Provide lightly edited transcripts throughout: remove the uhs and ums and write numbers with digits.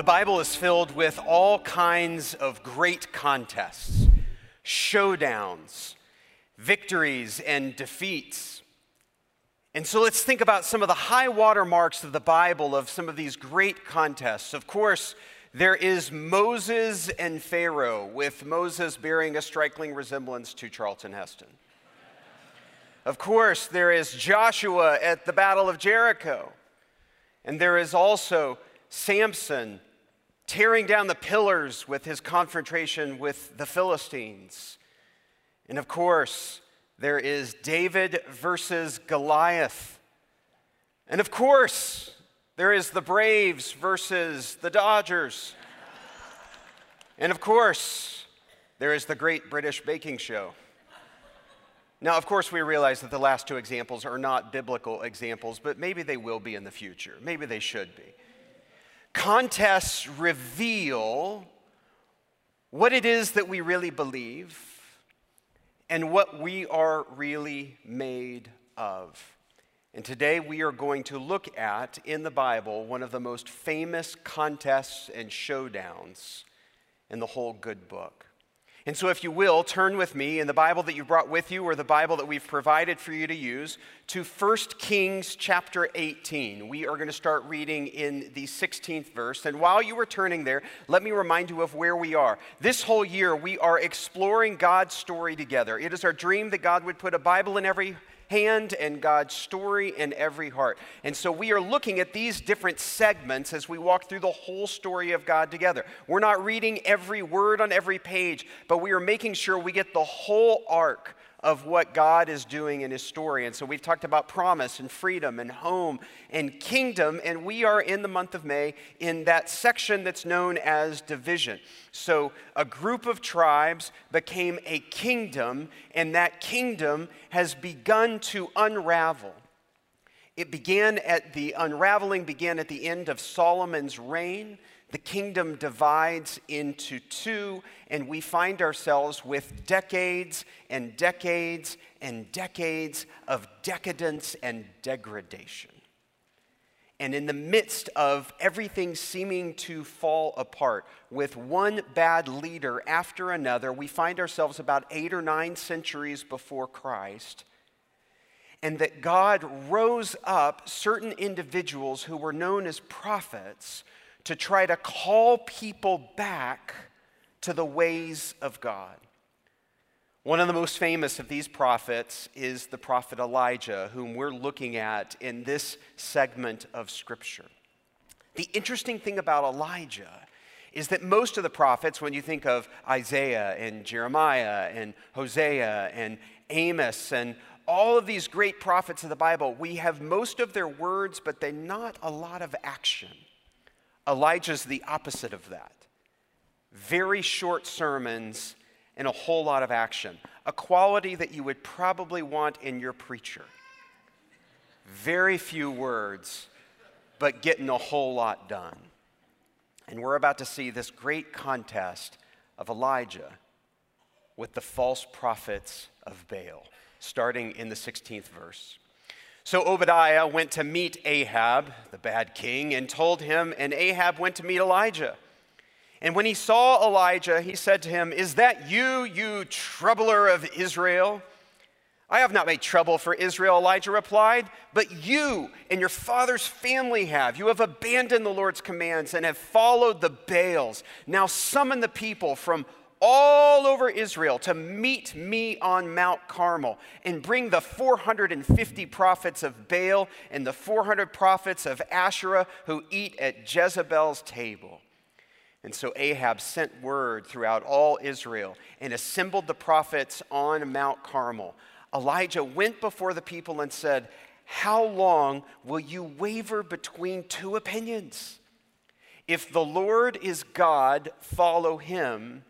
The Bible is filled with all kinds of great contests, showdowns, victories, and defeats. And so let's think about some of the high water marks of the Bible of some of these great contests. Of course, there is Moses and Pharaoh, with Moses bearing a striking resemblance to Charlton Heston. Of course, there is Joshua at the Battle of Jericho. And there is also Samson tearing down the pillars with his confrontation with the Philistines. And of course, there is David versus Goliath. And of course, there is the Braves versus the Dodgers. And of course, there is the Great British Baking Show. Now, of course, we realize that the last two examples are not biblical examples, but maybe they will be in the future. Maybe they should be. Contests reveal what it is that we really believe and what we are really made of. And today we are going to look at, in the Bible, one of the most famous contests and showdowns in the whole good book. And so if you will, turn with me in the Bible that you brought with you or the Bible that we've provided for you to use to 1 Kings chapter 18. We are going to start reading in the 16th verse. And while you were turning there, let me remind you of where we are. This whole year we are exploring God's story together. It is our dream that God would put a Bible in every hand and God's story in every heart. And so we are looking at these different segments as we walk through the whole story of God together. We're not reading every word on every page, but we are making sure we get the whole arc of what God is doing in his story. And so we've talked about promise and freedom and home and kingdom, and we are in the month of May in that section that's known as division. So a group of tribes became a kingdom, and that kingdom has begun to unravel. It began at the unraveling began at the end of Solomon's reign. The kingdom divides into two, and we find ourselves with decades and decades and decades of decadence and degradation. And in the midst of everything seeming to fall apart, with one bad leader after another, we find ourselves about 8 or 9 centuries before Christ. And that God rose up certain individuals who were known as prophets to try to call people back to the ways of God. One of the most famous of these prophets is the prophet Elijah, whom we're looking at in this segment of Scripture. The interesting thing about Elijah is that most of the prophets, when you think of Isaiah and Jeremiah and Hosea and Amos and all of these great prophets of the Bible, we have most of their words, but they're not a lot of action. Elijah's the opposite of that. Very short sermons and a whole lot of action. A quality that you would probably want in your preacher. Very few words, but getting a whole lot done. And we're about to see this great contest of Elijah with the false prophets of Baal, starting in the 16th verse. So Obadiah went to meet Ahab, the bad king, and told him, and Ahab went to meet Elijah. And when he saw Elijah, he said to him, "Is that you, you troubler of Israel?" "I have not made trouble for Israel," Elijah replied, "but you and your father's family have. You have abandoned the Lord's commands and have followed the Baals. Now summon the people from all over Israel to meet me on Mount Carmel and bring the 450 prophets of Baal and the 400 prophets of Asherah who eat at Jezebel's table." And so Ahab sent word throughout all Israel and assembled the prophets on Mount Carmel. Elijah went before the people and said, "How long will you waver between two opinions? If the Lord is God, follow him.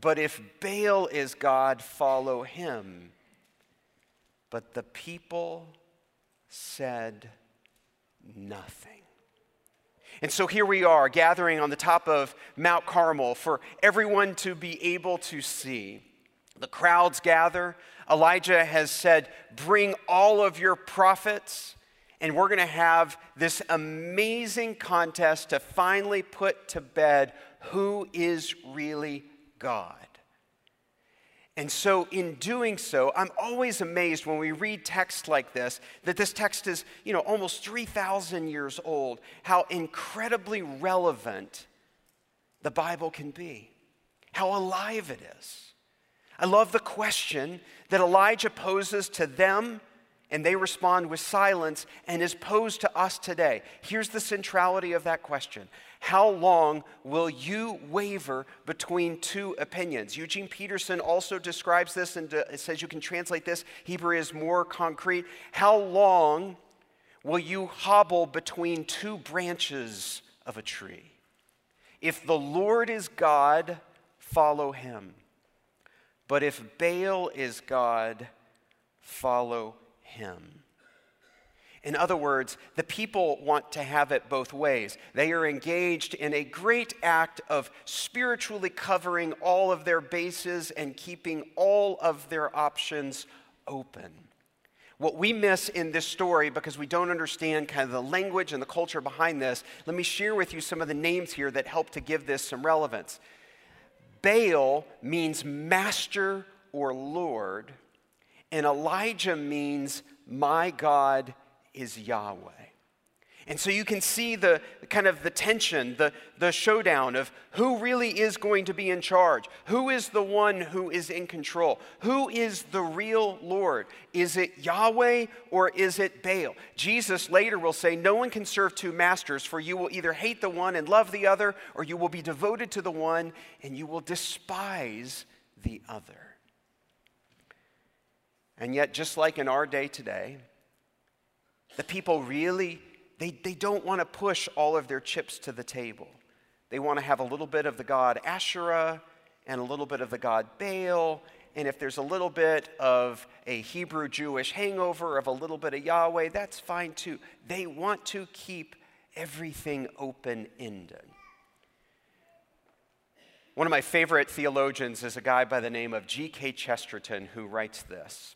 But if Baal is God, follow him." But the people said nothing. And so here we are, gathering on the top of Mount Carmel for everyone to be able to see. The crowds gather. Elijah has said, "Bring all of your prophets." and we're going to have this amazing contest to finally put to bed who is really God. And so in doing so, I'm always amazed when we read texts like this, that this text is, you know, almost 3,000 years old, how incredibly relevant the Bible can be, how alive it is. I love the question that Elijah poses to them, and they respond with silence, and is posed to us today. Here's the centrality of that question. How long will you waver between two opinions? Eugene Peterson also describes this and says you can translate this. Hebrew is more concrete. How long will you hobble between two branches of a tree? If the Lord is God, follow him. But if Baal is God, follow him. In other words, the people want to have it both ways. They are engaged in a great act of spiritually covering all of their bases and keeping all of their options open. What we miss in this story, because we don't understand kind of the language and the culture behind this, let me share with you some of the names here that help to give this some relevance. Baal means master or Lord, and Elijah means my God is Yahweh. And so you can see the kind of the tension, the showdown of who really is going to be in charge. Who is the one who is in control? Who is the real Lord? Is it Yahweh or is it Baal? Jesus later will say, no one can serve two masters, for you will either hate the one and love the other, or you will be devoted to the one and you will despise the other. And yet, just like in our day today, the people really, they don't want to push all of their chips to the table. They want to have a little bit of the god Asherah and a little bit of the god Baal. And if there's a little bit of a Hebrew-Jewish hangover of a little bit of Yahweh, that's fine too. They want to keep everything open-ended. One of my favorite theologians is a guy by the name of G.K. Chesterton, who writes this.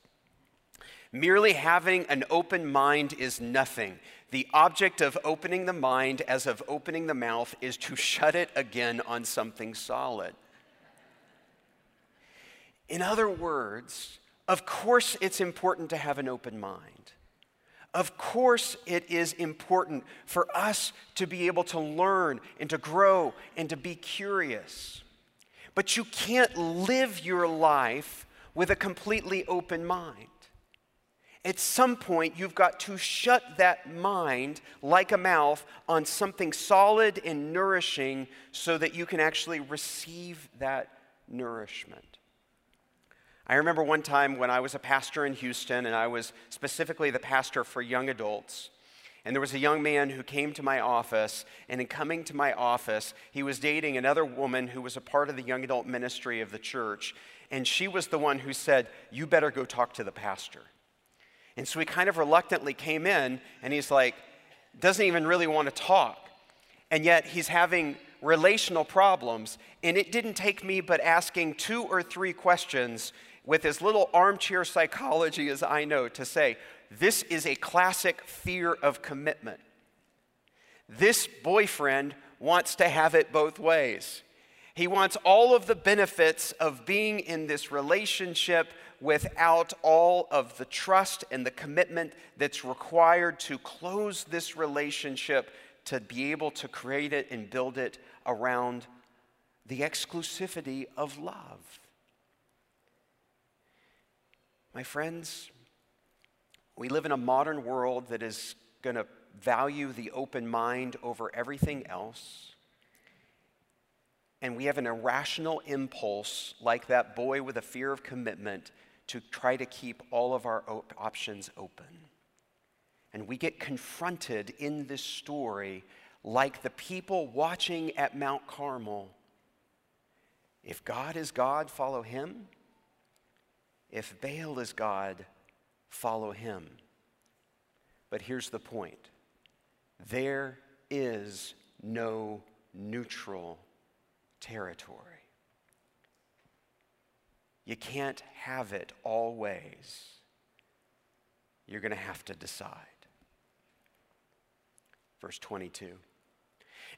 Merely having an open mind is nothing. The object of opening the mind, as of opening the mouth, is to shut it again on something solid. In other words, of course it's important to have an open mind. Of course it is important for us to be able to learn and to grow and to be curious. But you can't live your life with a completely open mind. At some point, you've got to shut that mind like a mouth on something solid and nourishing so that you can actually receive that nourishment. I remember one time when I was a pastor in Houston, and I was specifically the pastor for young adults. And there was a young man who came to my office, and in coming to my office, he was dating another woman who was a part of the young adult ministry of the church. And she was the one who said, "You better go talk to the pastor." And so he kind of reluctantly came in, and he's like, doesn't even really want to talk. And yet he's having relational problems, and it didn't take me but asking two or three questions with as little armchair psychology as I know to say, this is a classic fear of commitment. This boyfriend wants to have it both ways. He wants all of the benefits of being in this relationship without all of the trust and the commitment that's required to close this relationship, to be able to create it and build it around the exclusivity of love. My friends, we live in a modern world that is going to value the open mind over everything else. And we have an irrational impulse, like that boy with a fear of commitment, to try to keep all of our options open. And we get confronted in this story like the people watching at Mount Carmel. If God is God, follow him. If Baal is God, follow him. But here's the point. There is no neutral territory. You can't have it always. You're going to have to decide. verse 22.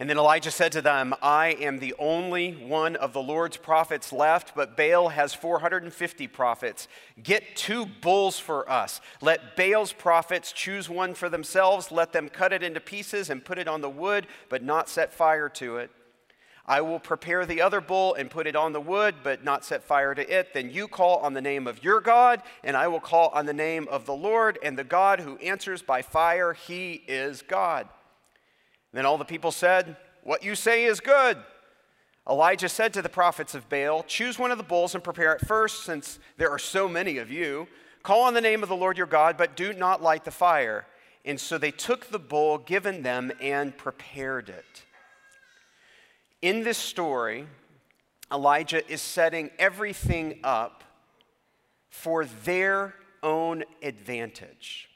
And then Elijah said to them, I am the only one of the Lord's prophets left, but Baal has 450 prophets. Get 2 bulls for us. Let Baal's prophets choose one for themselves. Let them cut it into pieces and put it on the wood, but not set fire to it. I will prepare the other bull and put it on the wood, but not set fire to it. Then you call on the name of your God, and I will call on the name of the Lord, and the God who answers by fire, he is God. Then all the people said, what you say is good. Elijah said to the prophets of Baal, choose one of the bulls and prepare it first, since there are so many of you. Call on the name of the Lord your God, but do not light the fire. And so they took the bull given them and prepared it. In this story, Elijah is setting everything up for their own advantage.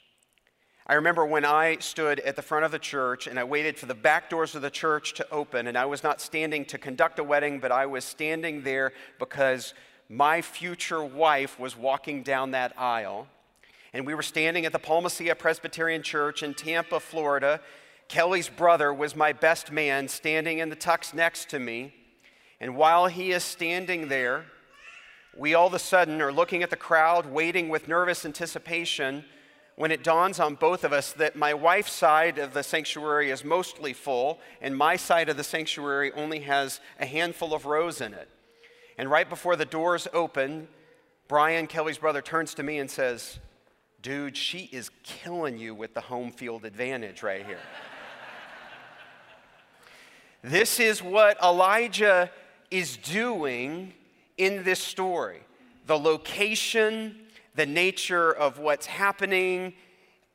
I remember when I stood at the front of the church and I waited for the back doors of the church to open, and I was not standing to conduct a wedding, but I was standing there because my future wife was walking down that aisle. And we were standing at the Palmasia Presbyterian Church in Tampa, Florida. Kelly's brother was my best man, standing in the tux next to me. And while he is standing there, we all of a sudden are looking at the crowd, waiting with nervous anticipation, when it dawns on both of us that my wife's side of the sanctuary is mostly full, and my side of the sanctuary only has a handful of rows in it. And right before the doors open, Brian, Kelly's brother, turns to me and says, dude, she is killing you with the home field advantage right here. This is what Elijah is doing in this story. The location, the nature of what's happening,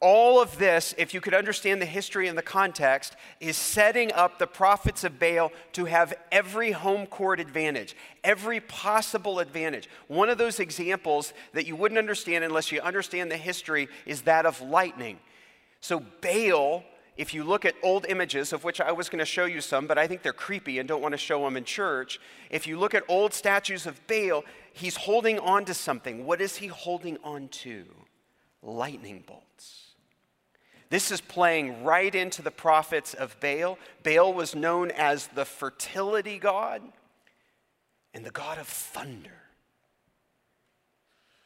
all of this, if you could understand the history and the context, is setting up the prophets of Baal to have every home court advantage, every possible advantage. One of those examples that you wouldn't understand unless you understand the history is that of lightning. So Baal, if you look at old images, of which I was going to show you some, but I think they're creepy and don't want to show them in church. If you look at old statues of Baal, he's holding on to something. What is he holding on to? Lightning bolts. This is playing right into the prophets of Baal. Baal was known as the fertility god and the god of thunder.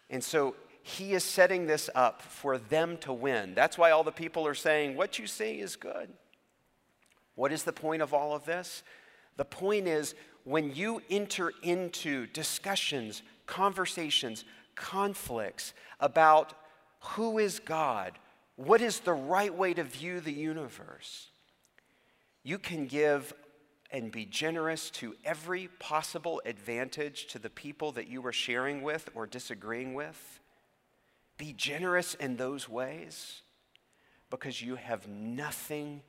And so he is setting this up for them to win. That's why all the people are saying, what you say is good. What is the point of all of this? The point is, when you enter into discussions, conversations, conflicts about who is God, what is the right way to view the universe, you can give and be generous to every possible advantage to the people that you are sharing with or disagreeing with. Be generous in those ways, because you have nothing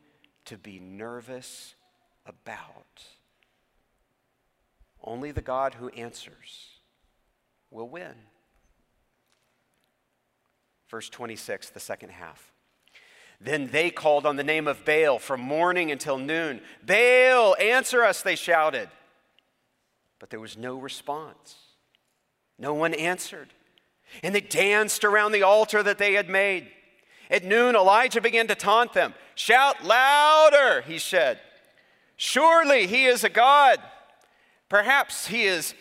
to be nervous about. Only the God who answers will win. Verse 26, the second half. Then they called on the name of Baal from morning until noon. Baal, answer us, they shouted. But there was no response. No one answered. And they danced around the altar that they had made. At noon, Elijah began to taunt them. Shout louder, he said. Surely he is a god. Perhaps he is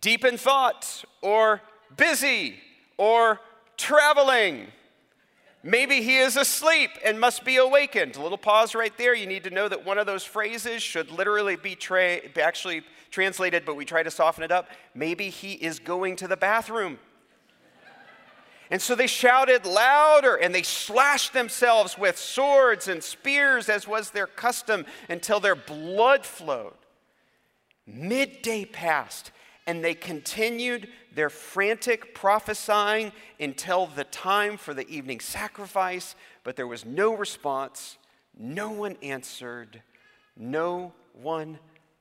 deep in thought, or busy, or traveling. Maybe he is asleep and must be awakened. A little pause right there. You need to know that one of those phrases should literally be actually translated, but we try to soften it up. Maybe he is going to the bathroom. And so they shouted louder, and they slashed themselves with swords and spears, as was their custom, until their blood flowed. Midday passed, and they continued their frantic prophesying until the time for the evening sacrifice, but there was no response. No one answered. No one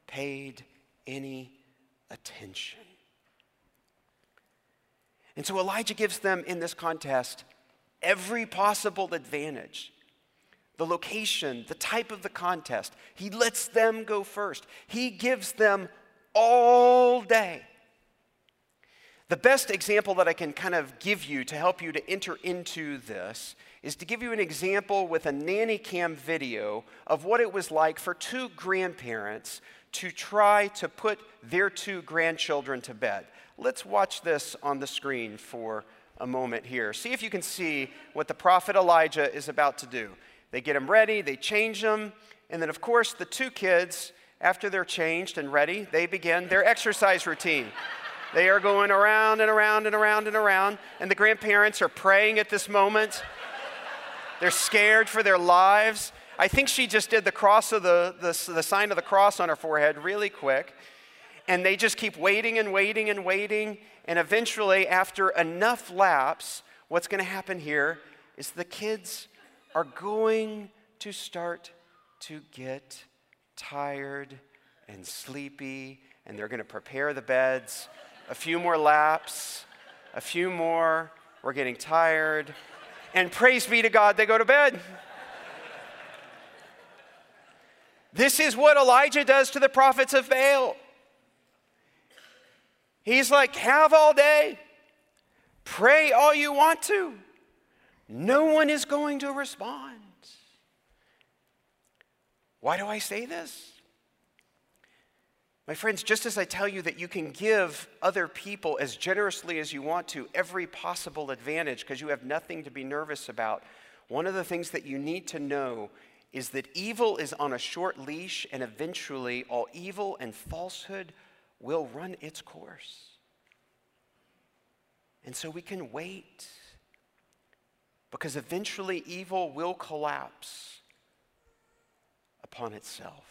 paid any attention. And so Elijah gives them, in this contest, every possible advantage. The location, the type of the contest. He lets them go first. He gives them all day. The best example that I can kind of give you to help you to enter into this is to give you an example with a nanny cam video of what it was like for two grandparents to try to put their two grandchildren to bed. Let's watch this on the screen for a moment here. See if you can see what the prophet Elijah is about to do. They get them ready, they change them, and then of course the two kids, after they're changed and ready, they begin their exercise routine. They are going around and around and around and around, and the grandparents are praying at this moment. They're scared for their lives. I think she just did the cross of the sign of the cross on her forehead really quick, and they just keep waiting and waiting and waiting, and eventually, after enough laps, what's going to happen here is the kids are going to start to get tired and sleepy, and they're going to prepare the beds. A few more laps, a few more, we're getting tired, and praise be to God, they go to bed. This is what Elijah does to the prophets of Baal. He's like, have all day, pray all you want to. No one is going to respond. Why do I say this? My friends, just as I tell you that you can give other people as generously as you want to every possible advantage because you have nothing to be nervous about, one of the things that you need to know is that evil is on a short leash, and eventually all evil and falsehood will run its course. And so we can wait, because eventually evil will collapse upon itself.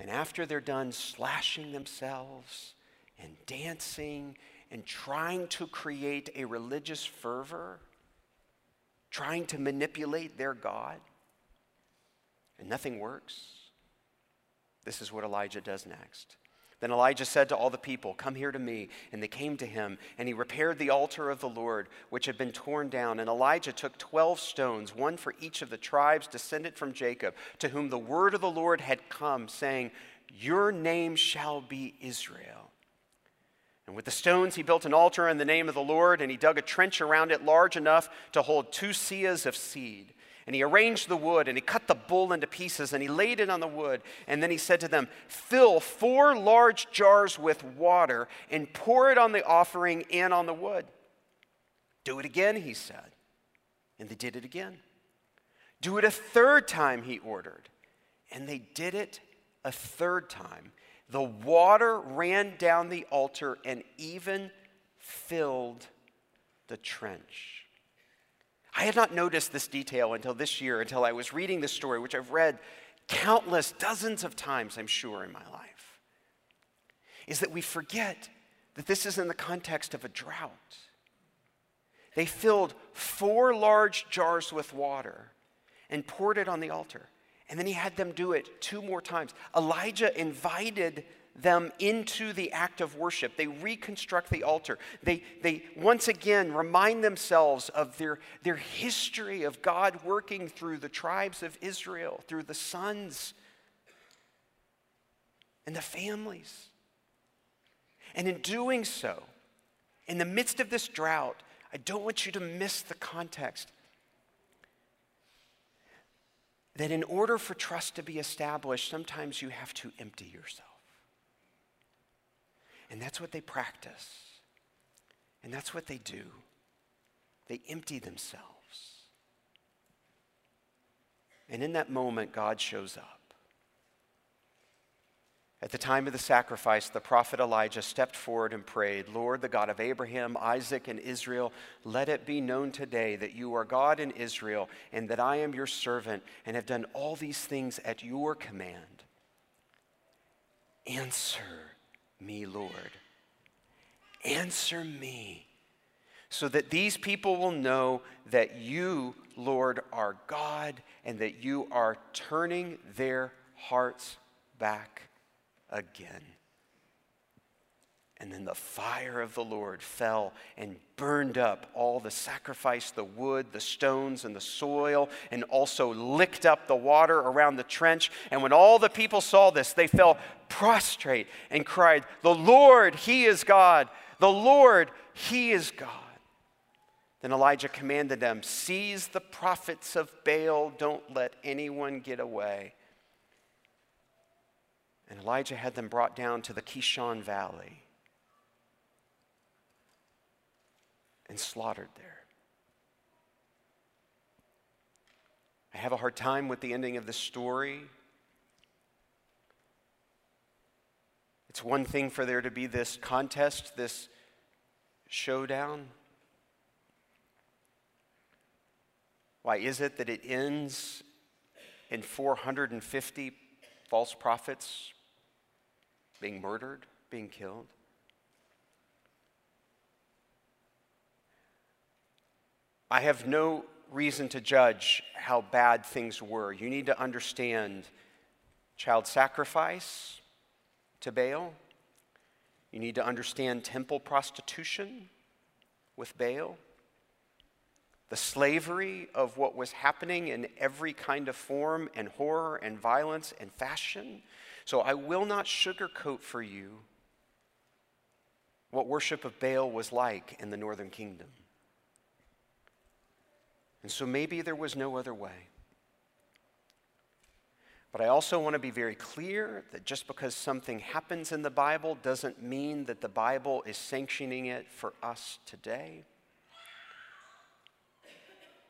And after they're done slashing themselves and dancing and trying to create a religious fervor, trying to manipulate their God, and nothing works, this is what Elijah does next. Then Elijah said to all the people, come here to me. And they came to him, and he repaired the altar of the Lord, which had been torn down. And Elijah took 12 stones, one for each of the tribes descended from Jacob, to whom the word of the Lord had come, saying, your name shall be Israel. And with the stones he built an altar in the name of the Lord, and he dug a trench around it large enough to hold 2 seahs of seed. And he arranged the wood, and he cut the bull into pieces, and he laid it on the wood. And then he said to them, fill 4 large jars with water and pour it on the offering and on the wood. Do it again, he said. And they did it again. Do it a third time, he ordered. And they did it a third time. The water ran down the altar and even filled the trench. I had not noticed this detail until this year, until I was reading this story, which I've read countless dozens of times, I'm sure, in my life, is that we forget that this is in the context of a drought. They filled 4 large jars with water and poured it on the altar, and then he had them do it 2 more times. Elijah invited them into the act of worship. They reconstruct the altar. They once again remind themselves of their history of God working through the tribes of Israel, through the sons and the families. And in doing so, in the midst of this drought, I don't want you to miss the context that in order for trust to be established, sometimes you have to empty yourself. And that's what they practice. And that's what they do. They empty themselves. And in that moment, God shows up. At the time of the sacrifice, the prophet Elijah stepped forward and prayed, Lord, the God of Abraham, Isaac, and Israel, let it be known today that you are God in Israel, and that I am your servant, and have done all these things at your command. Answer me, Lord, answer me, so that these people will know that you, Lord, are God, and that you are turning their hearts back again. And then the fire of the Lord fell and burned up all the sacrifice, the wood, the stones, and the soil, and also licked up the water around the trench. And when all the people saw this, they fell prostrate and cried, the Lord, he is God. The Lord, he is God. Then Elijah commanded them, seize the prophets of Baal, don't let anyone get away. And Elijah had them brought down to the Kishon Valley and slaughtered there. I have a hard time with the ending of the story. It's one thing for there to be this contest, this showdown. Why is it that it ends in 450 false prophets being murdered, being killed? I have no reason to judge how bad things were. You need to understand child sacrifice to Baal. You need to understand temple prostitution with Baal. The slavery of what was happening in every kind of form and horror and violence and fashion. So I will not sugarcoat for you what worship of Baal was like in the northern kingdom. And so maybe there was no other way. But I also want to be very clear that just because something happens in the Bible doesn't mean that the Bible is sanctioning it for us today.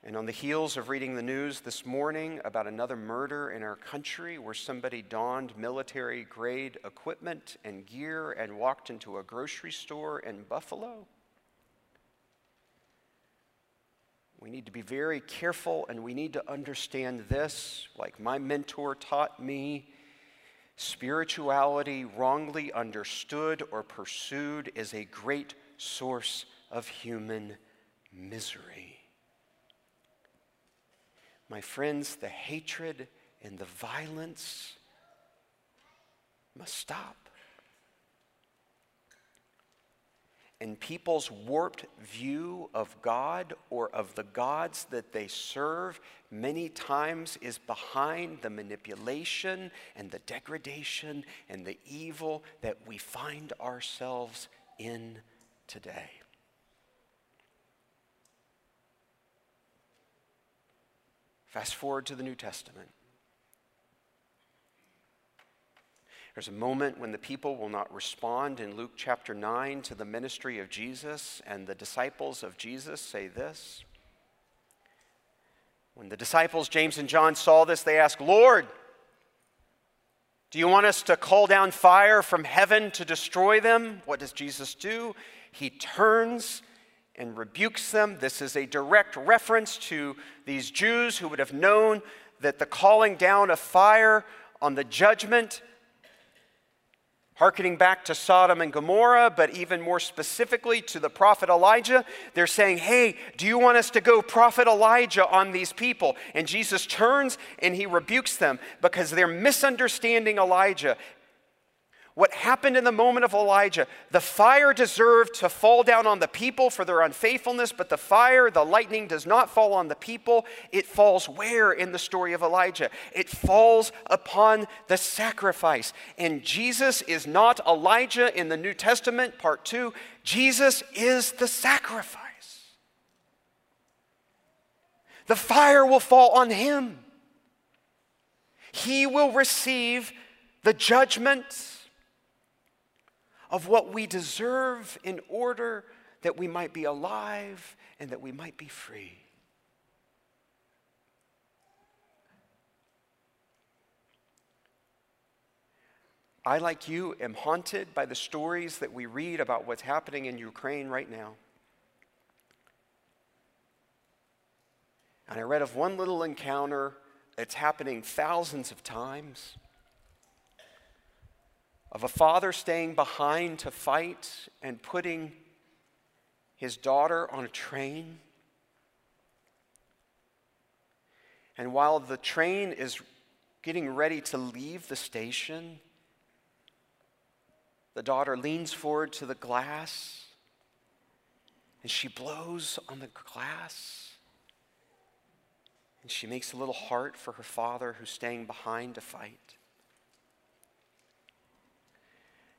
And on the heels of reading the news this morning about another murder in our country where somebody donned military-grade equipment and gear and walked into a grocery store in Buffalo, we need to be very careful, and we need to understand this. Like my mentor taught me, spirituality wrongly understood or pursued is a great source of human misery. My friends, the hatred and the violence must stop. And people's warped view of God or of the gods that they serve many times is behind the manipulation and the degradation and the evil that we find ourselves in today. Fast forward to the New Testament. There's a moment when the people will not respond in Luke chapter 9 to the ministry of Jesus, and the disciples of Jesus say this. When the disciples, James and John, saw this, they asked, Lord, do you want us to call down fire from heaven to destroy them? What does Jesus do? He turns and rebukes them. This is a direct reference to these Jews who would have known that the calling down of fire on the judgment, hearkening back to Sodom and Gomorrah, but even more specifically to the prophet Elijah, they're saying, hey, do you want us to go prophet Elijah on these people? And Jesus turns and he rebukes them because they're misunderstanding Elijah. What happened in the moment of Elijah, the fire deserved to fall down on the people for their unfaithfulness, but the fire, the lightning, does not fall on the people. It falls where in the story of Elijah? It falls upon the sacrifice. And Jesus is not Elijah in the New Testament, part 2. Jesus is the sacrifice. The fire will fall on him. He will receive the judgment of what we deserve in order that we might be alive and that we might be free. I, like you, am haunted by the stories that we read about what's happening in Ukraine right now. And I read of one little encounter that's happening thousands of times, of a father staying behind to fight and putting his daughter on a train. And while the train is getting ready to leave the station, the daughter leans forward to the glass and she blows on the glass and she makes a little heart for her father who's staying behind to fight.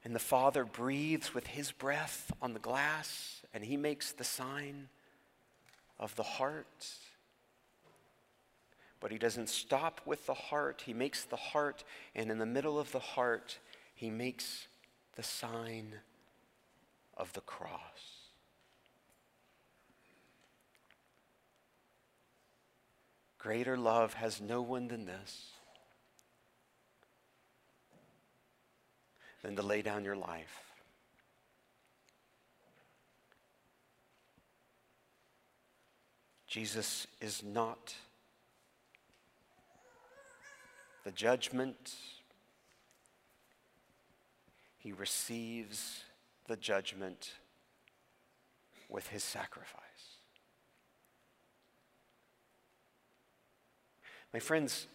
And the father breathes with his breath on the glass, and he makes the sign of the heart. But he doesn't stop with the heart. He makes the heart, and in the middle of the heart, he makes the sign of the cross. Greater love has no one than this, than to lay down your life. Jesus is not the judgment. He receives the judgment with his sacrifice. My friends,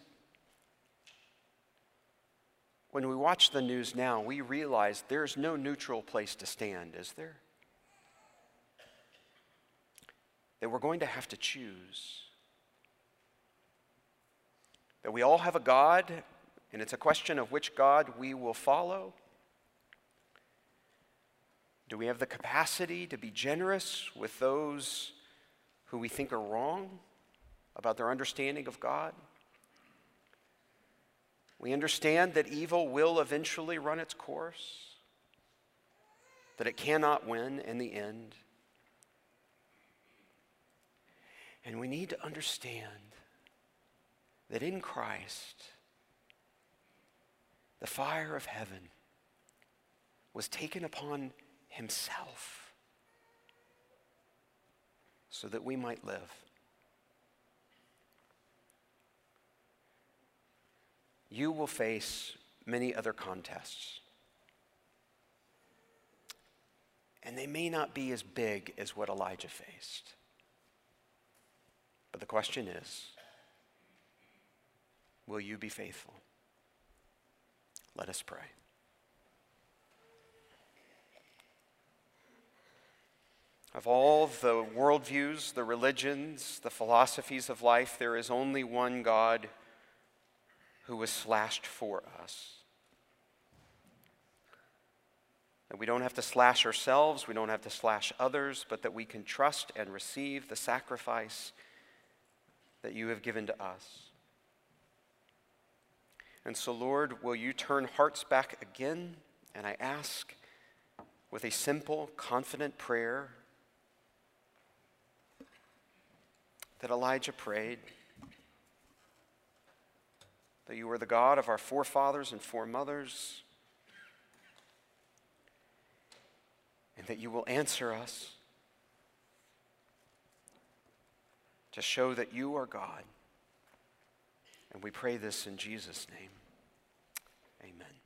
when we watch the news now, we realize there's no neutral place to stand, is there? That we're going to have to choose. That we all have a God, and it's a question of which God we will follow. Do we have the capacity to be generous with those who we think are wrong about their understanding of God? We understand that evil will eventually run its course, that it cannot win in the end. And we need to understand that in Christ, the fire of heaven was taken upon himself so that we might live. You will face many other contests. And they may not be as big as what Elijah faced. But the question is, will you be faithful? Let us pray. Of all the worldviews, the religions, the philosophies of life, there is only one God who was slashed for us. That we don't have to slash ourselves, we don't have to slash others, but that we can trust and receive the sacrifice that you have given to us. And so, Lord, will you turn hearts back again? And I ask with a simple, confident prayer that Elijah prayed, that you are the God of our forefathers and foremothers, and that you will answer us to show that you are God. And we pray this in Jesus' name. Amen.